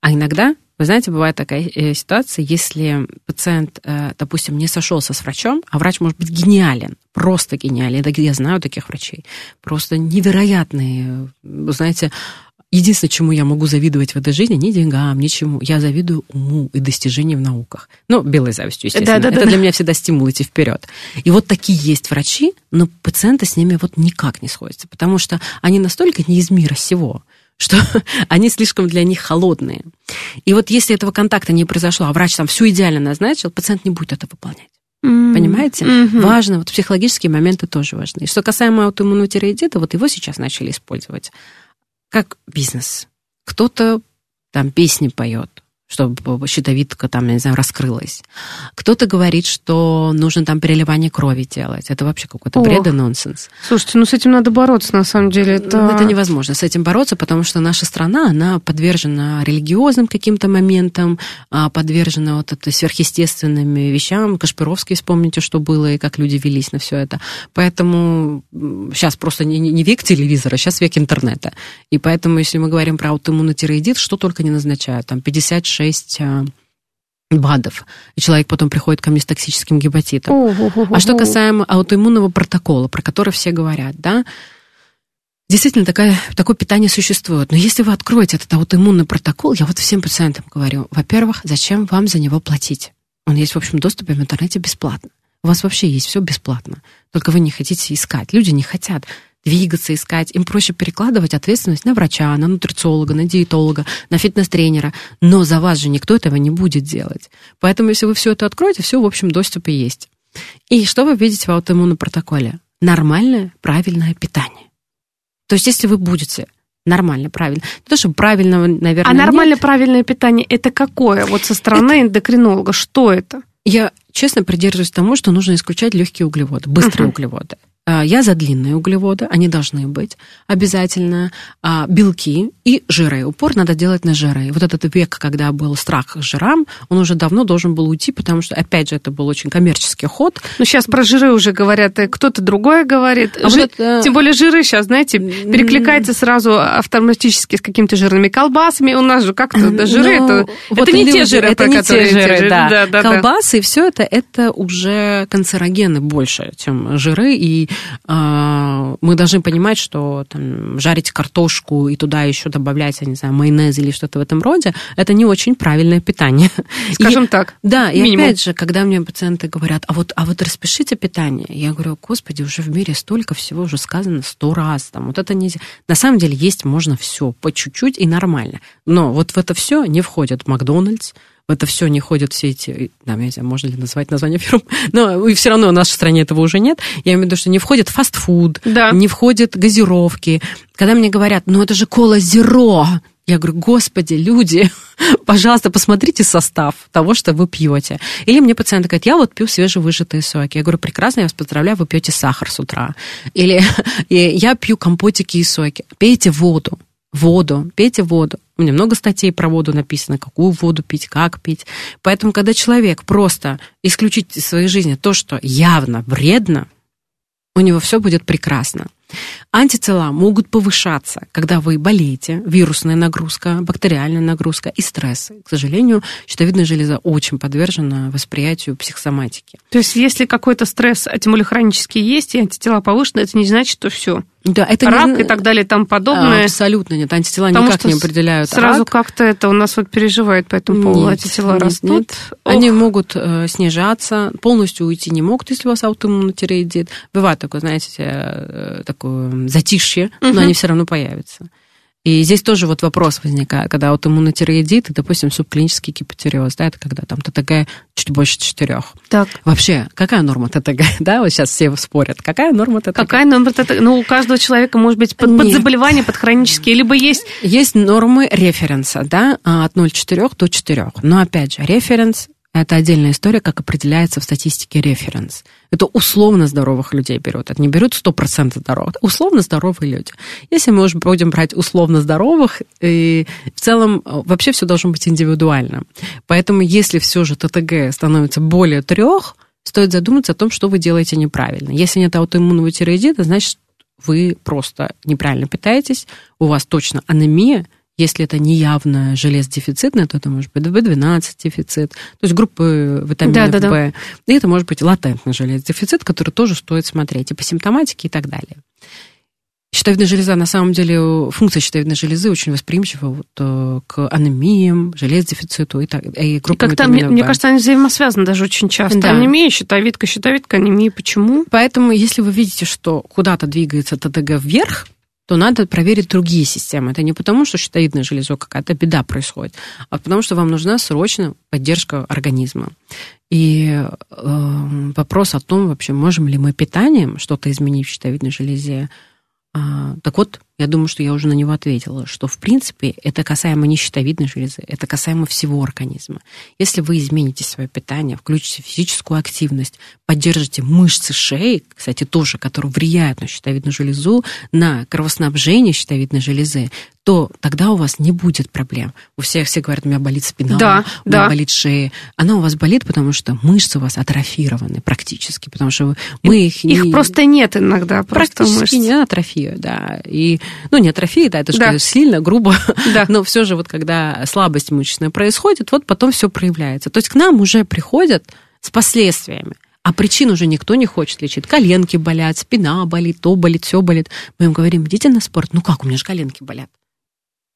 А иногда, вы знаете, бывает такая ситуация, если пациент, допустим, не сошелся с врачом, а врач может быть гениален, просто гениален. Я знаю таких врачей. Просто невероятные, вы знаете. Единственное, чему я могу завидовать в этой жизни, не деньгам, ничему. Я завидую уму и достижениям в науках. Ну, белой завистью, естественно. Да, да, это да, для да. меня всегда стимул идти вперед. И вот такие есть врачи, но пациенты с ними вот никак не сходятся, потому что они настолько не из мира сего, что они слишком для них холодные. И вот если этого контакта не произошло, а врач там все идеально назначил, пациент не будет это выполнять. Понимаете? Mm-hmm. Важно. Вот психологические моменты тоже важны. Что касаемо аутоиммунного тиреоидита, вот его сейчас начали использовать как бизнес. Кто-то там песни поет, чтобы щитовидка там, я не знаю, раскрылась. Кто-то говорит, что нужно там переливание крови делать. Это вообще какой-то Ох. бред и нонсенс. Слушайте, ну с этим надо бороться, на самом деле. Это... это невозможно с этим бороться, потому что наша страна, она подвержена религиозным каким-то моментам, подвержена вот это сверхъестественным вещам. Кашпировский, вспомните, что было, и как люди велись на все это. Поэтому сейчас просто не, не век телевизора, сейчас век интернета. И поэтому, если мы говорим про аутоиммунный тиреоидит, что только не назначают. Там пятьдесят шесть БАДов, и человек потом приходит ко мне с токсическим гепатитом. О-о-о-о-о. А что касаемо аутоиммунного протокола, про который все говорят, да, действительно, такая, такое питание существует. Но если вы откроете этот аутоиммунный протокол, я вот всем пациентам говорю, во-первых, зачем вам за него платить? Он есть в общем доступе в интернете бесплатно. У вас вообще есть все бесплатно, только вы не хотите искать. Люди не хотят двигаться, искать. Им проще перекладывать ответственность на врача, на нутрициолога, на диетолога, на фитнес-тренера. Но за вас же никто этого не будет делать. Поэтому, если вы все это откроете, все в общем доступе есть. И что вы видите в аутоиммунном протоколе? Нормальное, правильное питание. То есть, если вы будете нормально, правильно. То, что правильного, наверное, А нормально, нет. правильное питание – это какое? Вот со стороны это... эндокринолога, что это? Я честно придерживаюсь тому, что нужно исключать легкие углеводы, быстрые uh-huh. углеводы. Я за длинные углеводы, они должны быть обязательно. Белки и жиры. Упор надо делать на жиры. Вот этот век, когда был страх к жирам, он уже давно должен был уйти, потому что, опять же, это был очень коммерческий ход. Ну, сейчас про жиры уже говорят, и кто-то другое говорит. А Жир... вот... Тем более жиры сейчас, знаете, перекликается сразу автоматически с какими-то жирными колбасами. У нас же как-то да, жиры, Но... это... Вот это не те жиры, это про не которые те жиры, жиры. Да. Да, да, колбасы, да. все это, это уже канцерогены больше, чем жиры, и мы должны понимать, что там, жарить картошку и туда еще добавлять, я не знаю, майонез или что-то в этом роде, это не очень правильное питание. Скажем и, так, Да, минимум. И опять же, когда мне пациенты говорят, а вот, а вот распишите питание, я говорю, господи, уже в мире столько всего уже сказано сто раз, там, вот это нельзя. На самом деле есть можно все по чуть-чуть и нормально, но вот в это все не входит Макдональдс, в это все не ходят все эти... Да, я не знаю, можно ли назвать название фирм? Но и все равно в нашей стране этого уже нет. Я имею в виду, что не входит фастфуд, да. не входят газировки. Когда мне говорят, ну это же кола зеро. Я говорю, господи, люди, пожалуйста, посмотрите состав того, что вы пьете. Или мне пациент говорит, я вот пью свежевыжатые соки. Я говорю, прекрасно, я вас поздравляю, вы пьете сахар с утра. Или я пью компотики и соки. Пейте воду. Воду, пейте воду. У меня много статей про воду написано, какую воду пить, как пить. Поэтому, когда человек просто исключит из своей жизни то, что явно вредно, у него все будет прекрасно. Антитела могут повышаться, когда вы болеете, вирусная нагрузка, бактериальная нагрузка и стресс. К сожалению, щитовидная железа очень подвержена восприятию психосоматики. То есть, если какой-то стресс, а тем более хронический, есть, и антитела повышены, это не значит, что все. Да, это рак не... и так далее, там подобное. Абсолютно нет, антитела Потому никак не определяют сразу рак. Как-то это у нас вот переживает по этому поводу, антитела нет, растут. Нет. Они могут э, снижаться, полностью уйти не могут, если у вас аутоиммунный тиреоидит. Бывает такое, знаете, э, такое затишье, uh-huh. но они все равно появятся. И здесь тоже вот вопрос возникает, когда аутоиммунный тиреоидит и, допустим, субклинический гипотиреоз, да, это когда там Т Т Г чуть больше четырех. Так. Вообще, какая норма Т Т Г? Да, вот сейчас все спорят. Какая норма Т Т Г? Какая норма Т Т Г? Ну, у каждого человека может быть под, под заболевание, под хронические, либо есть... Есть нормы референса, да, от ноль целых четырех до четырёх. Но, опять же, референс... Это отдельная история, как определяется в статистике референс. Это условно здоровых людей берут. Это не берут сто процентов здоровых. Условно здоровые люди. Если мы уже будем брать условно здоровых, и в целом вообще все должно быть индивидуально. Поэтому если все же Т Т Г становится более трех, стоит задуматься о том, что вы делаете неправильно. Если нет аутоиммунного тиреоидита, значит, вы просто неправильно питаетесь, у вас точно анемия. Если это неявно железодефицитное, то это может быть В двенадцать дефицит, то есть группы витаминов В. Да, да, да. И это может быть латентный железодефицит, который тоже стоит смотреть и по симптоматике и так далее. Щитовидная железа, на самом деле, функция щитовидной железы очень восприимчива вот, к анемиям, железодефициту и, так, и группам и витаминов В. Мне кажется, они взаимосвязаны даже очень часто. Да. Анемия, щитовидка, щитовидка, анемия. Почему? Поэтому, если вы видите, что куда-то двигается Т Т Г вверх, то надо проверить другие системы. Это не потому, что щитовидное железо какая-то беда происходит, а потому, что вам нужна срочно поддержка организма. И э, вопрос о том, вообще, можем ли мы питанием что-то изменить в щитовидной железе, э, так вот, я думаю, что я уже на него ответила, что, в принципе, это касаемо не щитовидной железы, это касаемо всего организма. Если вы измените свое питание, включите физическую активность, поддержите мышцы шеи, кстати, тоже, которые влияют на щитовидную железу, на кровоснабжение щитовидной железы, то тогда у вас не будет проблем. У всех все говорят, у меня болит спина, да, у меня да. болит шея. Она у вас болит, потому что мышцы у вас атрофированы практически, потому что мы их... Их не... просто нет иногда, просто мышц. Практически нет атрофии, да. И, ну, не атрофии, да, это же да. сильно, грубо, да. но все же вот когда слабость мышечная происходит, вот потом все проявляется. То есть к нам уже приходят с последствиями. А причин уже никто не хочет лечить. Коленки болят, спина болит, то болит, все болит. Мы им говорим, идите на спорт. Ну как, у меня же коленки болят.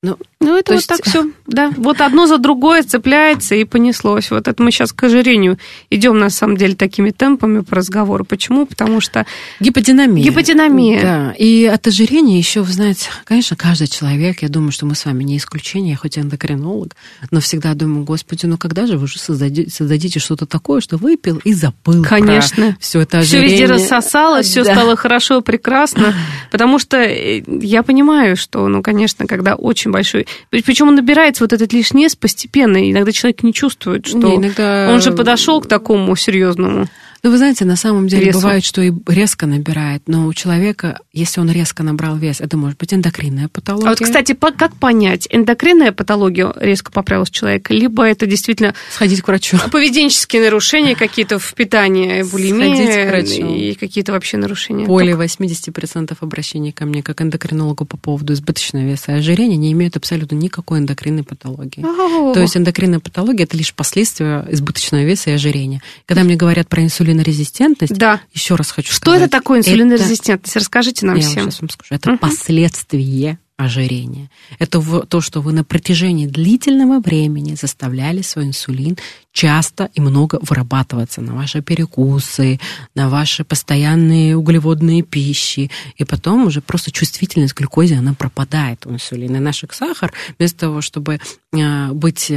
Ну, ну это вот есть... так все, да. Вот одно за другое цепляется и понеслось. Вот это мы сейчас к ожирению идем, на самом деле, такими темпами по разговору. Почему? Потому что... Гиподинамия. Гиподинамия. Да, и от ожирения еще, вы знаете, конечно, каждый человек, я думаю, что мы с вами не исключение, я хоть и эндокринолог, но всегда думаю, господи, ну когда же вы уже создадите, создадите что-то такое, что выпил и забыл. Конечно. Все это ожирение. Все везде рассосалось, все да. стало хорошо, прекрасно. Потому что я понимаю, что, ну, конечно, когда очень большой. Причем он набирается вот этот лишний вес постепенно. Иногда человек не чувствует, что не, иногда... он же подошел к такому серьезному. Ну, вы знаете, на самом деле весу. Бывает, что и резко набирает, но у человека, если он резко набрал вес, это может быть эндокринная патология. А вот, кстати, как понять, эндокринная патология резко поправилась у человека, либо это действительно... Сходить к врачу. Поведенческие нарушения какие-то в питании, булимия и какие-то вообще нарушения. Более восемьдесят процентов обращений ко мне как эндокринологу по поводу избыточного веса и ожирения не имеют абсолютно никакой эндокринной патологии. О-о-о. То есть эндокринная патология – это лишь последствия избыточного веса и ожирения. Когда мне говорят про инсулин, инсулинорезистентность, да. еще раз хочу что сказать. Что это такое инсулинорезистентность? Это... Расскажите нам Я всем. Я сейчас вам скажу. Это uh-huh. последствие ожирения. Это то, что вы на протяжении длительного времени заставляли свой инсулин часто и много вырабатываться на ваши перекусы, на ваши постоянные углеводные пищи. И потом уже просто чувствительность к глюкозе, она пропадает у инсулина. И наш сахар, вместо того, чтобы быть...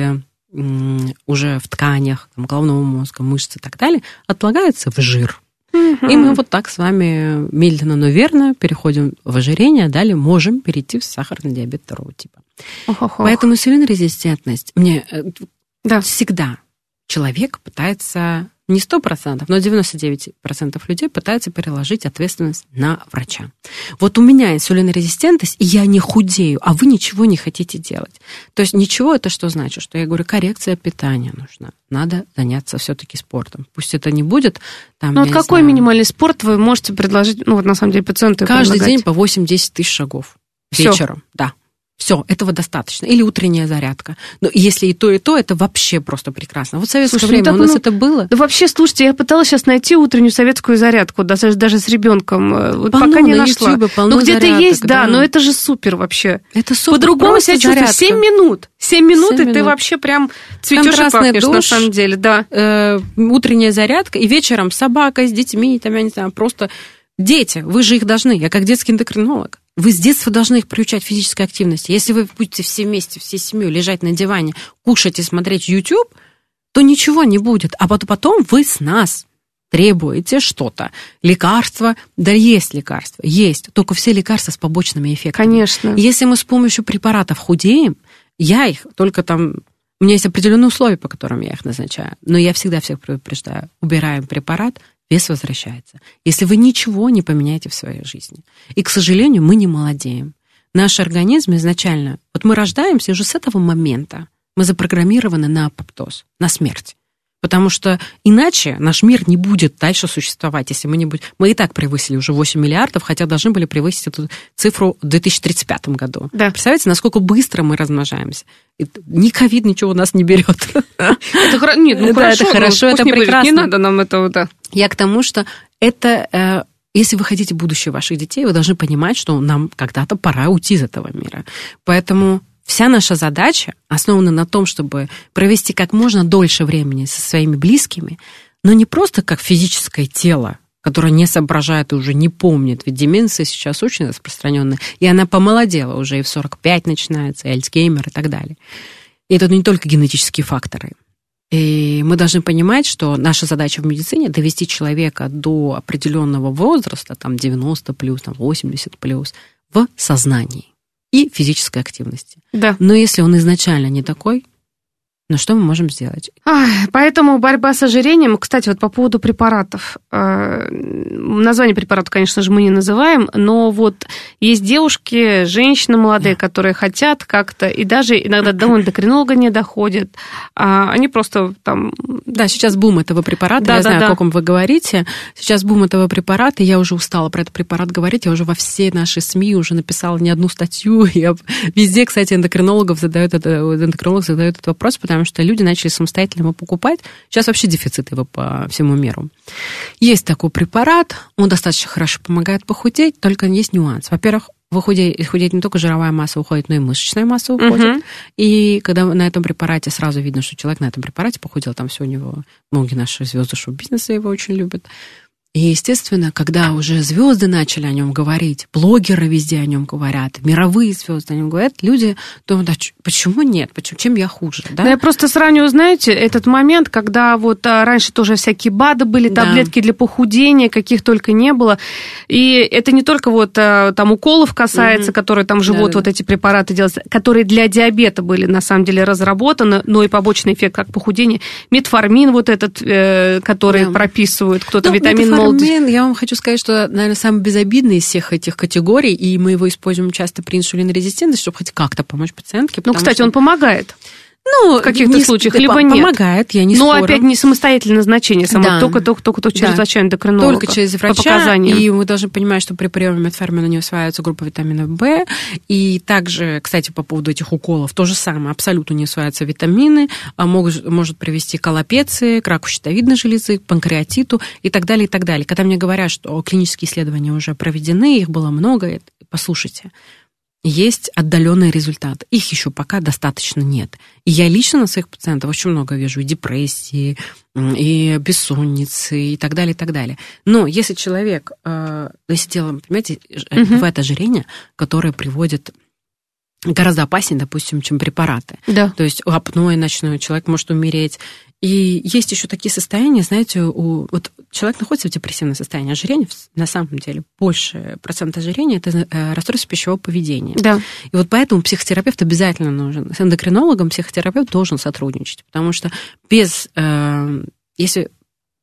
уже в тканях там, головного мозга, мышц и так далее, отлагается в жир. Mm-hmm. И мы вот так с вами медленно, но верно переходим в ожирение, а далее можем перейти в сахарный диабет второго типа. Oh-oh-oh. Поэтому инсулинорезистентность. Мне yeah. всегда человек пытается, не сто процентов, но девяносто девять процентов людей пытаются переложить ответственность на врача. Вот у меня инсулинорезистентность, и я не худею, а вы ничего не хотите делать. То есть ничего это что значит? Что я говорю, коррекция питания нужна. Надо заняться все-таки спортом. Пусть это не будет... Там, ну вот какой знаю, минимальный спорт вы можете предложить, ну вот на самом деле пациенты каждый предлагать. День по восемь-десять тысяч шагов. Всё. Вечером, да. Все, этого достаточно. Или утренняя зарядка. Но если и то, и то, это вообще просто прекрасно. Вот в советское Слушай, время так, у нас ну, это было. Да вообще, слушайте, я пыталась сейчас найти утреннюю советскую зарядку, даже, даже с ребенком. Вот полно, пока не на нашла. YouTube, полно ну, где-то зарядок, есть, да, да, но это же супер вообще. Это супер. По-другому себя чувствуешь. семь минут. семь минут, семь и минут. Ты вообще прям цветёшь и пахнешь, душ, на самом деле. Да. Э, утренняя зарядка. И вечером собака с детьми, там, я не знаю, просто... Дети, вы же их должны. Я как детский эндокринолог. Вы с детства должны их приучать к физической активности. Если вы будете все вместе, всей семьей лежать на диване, кушать и смотреть YouTube, то ничего не будет. А потом вы с нас требуете что-то. Лекарства, да есть лекарства, есть. Только все лекарства с побочными эффектами. Конечно. Если мы с помощью препаратов худеем, я их только там... У меня есть определенные условия, по которым я их назначаю. Но я всегда всех предупреждаю. Убираем препарат, вес возвращается. Если вы ничего не поменяете в своей жизни. И, к сожалению, мы не молодеем. Наш организм изначально... Вот мы рождаемся уже с этого момента. Мы запрограммированы на апоптоз, на смерть. Потому что иначе наш мир не будет дальше существовать, если мы не будем... Мы и так превысили уже восемь миллиардов, хотя должны были превысить эту цифру в две тысячи тридцать пятом году. Да. Представляете, насколько быстро мы размножаемся. Ни ковид ничего у нас не берет. Нет, ну хорошо, это хорошо, это прекрасно. Не надо нам этого. Я к тому, что это... Если вы хотите будущее ваших детей, вы должны понимать, что нам когда-то пора уйти из этого мира. Поэтому... Вся наша задача основана на том, чтобы провести как можно дольше времени со своими близкими, но не просто как физическое тело, которое не соображает и уже не помнит, ведь деменция сейчас очень распространенная, и она помолодела уже, и в сорок пять начинается, и Альцгеймер и так далее. И это не только генетические факторы. И мы должны понимать, что наша задача в медицине – довести человека до определенного возраста, там девяносто плюс, там восемьдесят плюс, в сознании и физической активности. Да. Но если он изначально не такой, ну что мы можем сделать? Ах, поэтому борьба с ожирением, кстати, вот по поводу препаратов. Название препарата, конечно же, мы не называем, но вот есть девушки, женщины молодые, да, которые хотят как-то, и даже иногда до эндокринолога не доходят. Они просто там... Да, сейчас бум этого препарата, да, я да, знаю, да. о каком вы говорите. Сейчас бум этого препарата, я уже устала про этот препарат говорить, я уже во все наши СМИ уже написала не одну статью. Я... Везде, кстати, эндокринологов задают этот, эндокринолог задает этот вопрос, потому потому что люди начали самостоятельно его покупать. Сейчас вообще дефицит его по всему миру. Есть такой препарат, он достаточно хорошо помогает похудеть, только есть нюанс. Во-первых, худеет, худеет не только жировая масса уходит, но и мышечная масса уходит. Угу. И когда на этом препарате сразу видно, что человек на этом препарате похудел, там все у него, многие наши звезды шоу-бизнеса его очень любят. И, естественно, когда уже звезды начали о нем говорить, блогеры везде о нем говорят, мировые звезды о нем говорят, люди думают, а почему нет, почему, чем я хуже? Да? Да, я просто сравниваю, знаете, этот момент, когда вот раньше тоже всякие БАДы были, да, таблетки для похудения, каких только не было. И это не только вот там уколов касается, угу, которые там в живот, да, вот да. эти препараты делаются, которые для диабета были на самом деле разработаны, но и побочный эффект как похудение. Метформин вот этот, э, который да. прописывают, кто-то ну, витамин. Метформин, я вам хочу сказать, что, наверное, самый безобидный из всех этих категорий, и мы его используем часто при инсулинорезистентности, чтобы хоть как-то помочь пациентке. Ну, кстати, что... он помогает. Ну, в каких-то не, случаях, либо помогает, нет. Помогает, я не Но, спорю. Но, опять, не самостоятельное назначение, само, да. только-только-только через да. врача эндокринолога. Только через врача, и мы должны понимать, что при приеме метформина не усваивается группа витамина В, и также, кстати, по поводу этих уколов, то же самое, абсолютно не усваиваются витамины, а могут, может привести к аллопеции, к раку щитовидной железы, к панкреатиту и так далее, и так далее. Когда мне говорят, что клинические исследования уже проведены, их было много, послушайте, есть отдаленные результаты. Их еще пока достаточно нет. И я лично на своих пациентов очень много вижу и депрессии, и бессонницы, и так далее, и так далее. Но если человек, если дело, понимаете, угу. бывает ожирение, которое приводит гораздо опаснее, допустим, чем препараты. Да. То есть у апноэ ночной человек может умереть. И есть еще такие состояния, знаете, у, вот человек находится в депрессивном состоянии, ожирение, на самом деле, больше процент ожирения – это расстройство пищевого поведения. Да. И вот поэтому психотерапевт обязательно нужен. С эндокринологом психотерапевт должен сотрудничать, потому что без, э, если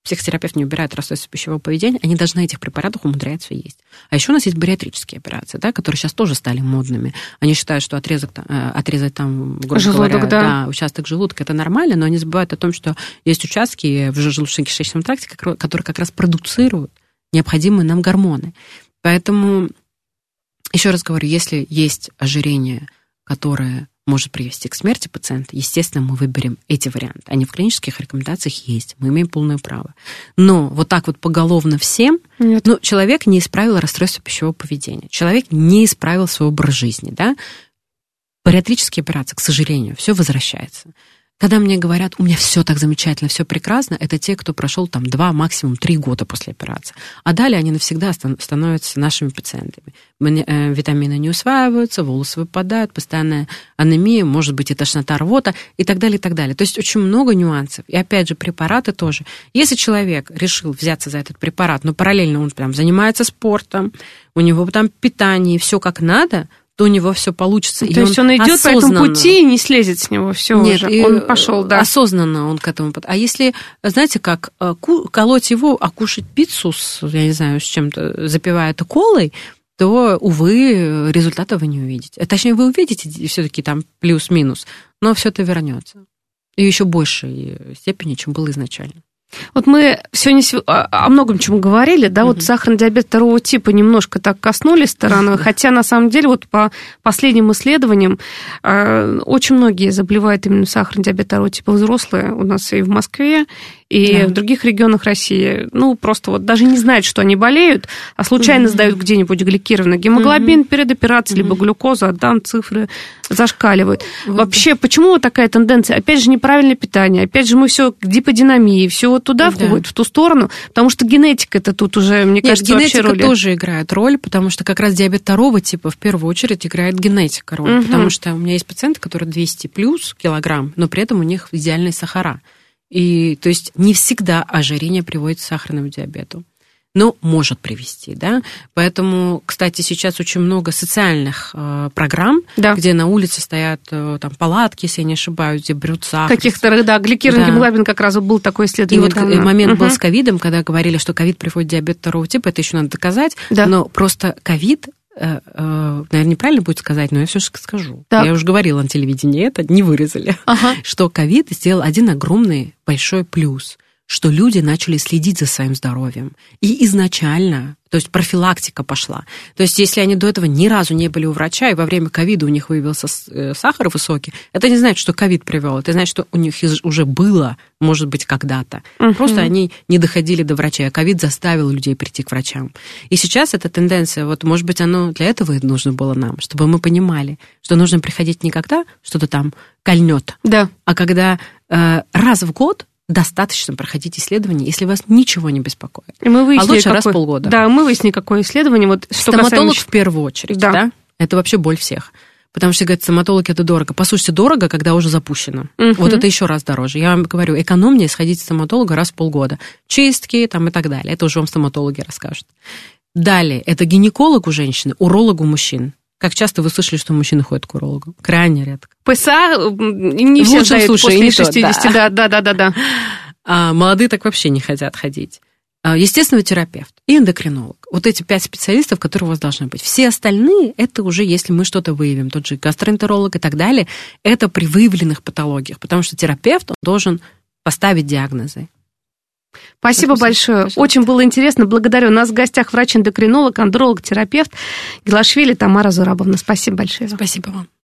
психотерапевт не убирает расстройство пищевого поведения, они даже на этих препаратах умудряются есть. А еще у нас есть бариатрические операции, да, которые сейчас тоже стали модными. Они считают, что отрезок, отрезать там, грубо желудок, говоря, да. Да, участок желудка, это нормально, но они забывают о том, что есть участки в желудочно-кишечном тракте, которые как раз продуцируют необходимые нам гормоны. Поэтому, еще раз говорю, если есть ожирение, которое может привести к смерти пациента, естественно, мы выберем эти варианты. Они в клинических рекомендациях есть, мы имеем полное право. Но вот так вот поголовно всем, ну, человек не исправил расстройство пищевого поведения, человек не исправил свой образ жизни, да. Бариатрические операции, к сожалению, все возвращается. Когда мне говорят, у меня все так замечательно, все прекрасно, это те, кто прошел там два, максимум три года после операции. А далее они навсегда становятся нашими пациентами. Витамины не усваиваются, волосы выпадают, постоянная анемия, может быть и тошнота, рвота и так далее, и так далее. То есть очень много нюансов. И опять же, препараты тоже. Если человек решил взяться за этот препарат, но параллельно он прям занимается спортом, у него там питание, все как надо, то у него все получится. Ну, и то он есть он идет по этому пути и не слезет с него. Все уже. Он пошел, да. Осознанно он к этому. А если, знаете, как колоть его, а кушать пиццу, с, я не знаю, с чем-то, запивая это колой, то, увы, результата вы не увидите. Точнее, вы увидите все-таки там плюс-минус, но все это вернется. И еще большей степени, чем было изначально. Вот мы сегодня о многом чем говорили, да, mm-hmm. вот сахарный диабет второго типа немножко так коснулись стороны, mm-hmm. хотя на самом деле вот по последним исследованиям э, очень многие заболевают именно сахарный диабет второго типа взрослые у нас и в Москве, и yeah. в других регионах России. Ну, просто вот даже не знают, что они болеют, а случайно mm-hmm. сдают где-нибудь гликированный гемоглобин mm-hmm. перед операцией, mm-hmm. либо глюкозу, а там цифры зашкаливают. Mm-hmm. Вообще, почему такая тенденция? Опять же, неправильное питание, опять же, мы все к диподинамии, все вот туда да. входит, в ту сторону, потому что генетика-то тут уже, мне Нет, кажется, вообще роли. Генетика тоже играет роль, потому что как раз диабет второго типа в первую очередь играет генетика роль, угу. потому что у меня есть пациенты, которые двести плюс килограмм, но при этом у них идеальные сахара. И, то есть не всегда ожирение приводит к сахарному диабету, но может привести, да. Поэтому, кстати, сейчас очень много социальных э, программ, да. где на улице стоят э, там палатки, если я не ошибаюсь, где брют сахар. Каких-то, да, гликированный да. гемоглобин как раз был такой исследование. И вот да. момент угу. был с ковидом, когда говорили, что ковид приводит к диабету второго типа, это еще надо доказать, да. но просто ковид... наверное, неправильно будет сказать, но я все же скажу. Так. Я уже говорила на телевидении, это не вырезали, ага. что ковид сделал один огромный большой плюс, что люди начали следить за своим здоровьем. И изначально, то есть профилактика пошла. То есть если они до этого ни разу не были у врача, и во время ковида у них выявился сахар высокий, это не значит, что ковид привел, это значит, что у них уже было, может быть, когда-то. Uh-huh. Просто они не доходили до врача, а ковид заставил людей прийти к врачам. И сейчас эта тенденция, вот, может быть, оно для этого и нужно было нам, чтобы мы понимали, что нужно приходить не когда что-то там кольнет, да. а когда э, раз в год достаточно проходить исследование, если вас ничего не беспокоит. И мы выяснили, а лучше какой... раз в полгода. Да, мы выяснили, какое исследование. Вот, что стоматолог касаемо... в первую очередь, да. да? Это вообще боль всех. Потому что, говорят, стоматологи это дорого. По сути, дорого, когда уже запущено. Uh-huh. Вот это еще раз дороже. Я вам говорю, экономнее сходить к стоматологу раз в полгода. Чистки там и так далее. Это уже вам стоматологи расскажут. Далее, это гинеколог у женщины, уролог у мужчин. Как часто вы слышали, что мужчины ходят к урологу? Крайне редко. ПСА не все сдают после шестидесяти, да, да, да, да, да. А молодые так вообще не хотят ходить. Естественный терапевт и эндокринолог. Вот эти пять специалистов, которые у вас должны быть. Все остальные, это уже, если мы что-то выявим, тот же гастроэнтеролог и так далее, это при выявленных патологиях, потому что терапевт, он должен поставить диагнозы. Спасибо, Спасибо большое. Спасибо. Очень было интересно. Благодарю. У нас в гостях врач-эндокринолог, андролог, терапевт Гелашвили Тамара Зурабовна. Спасибо большое. Спасибо вам.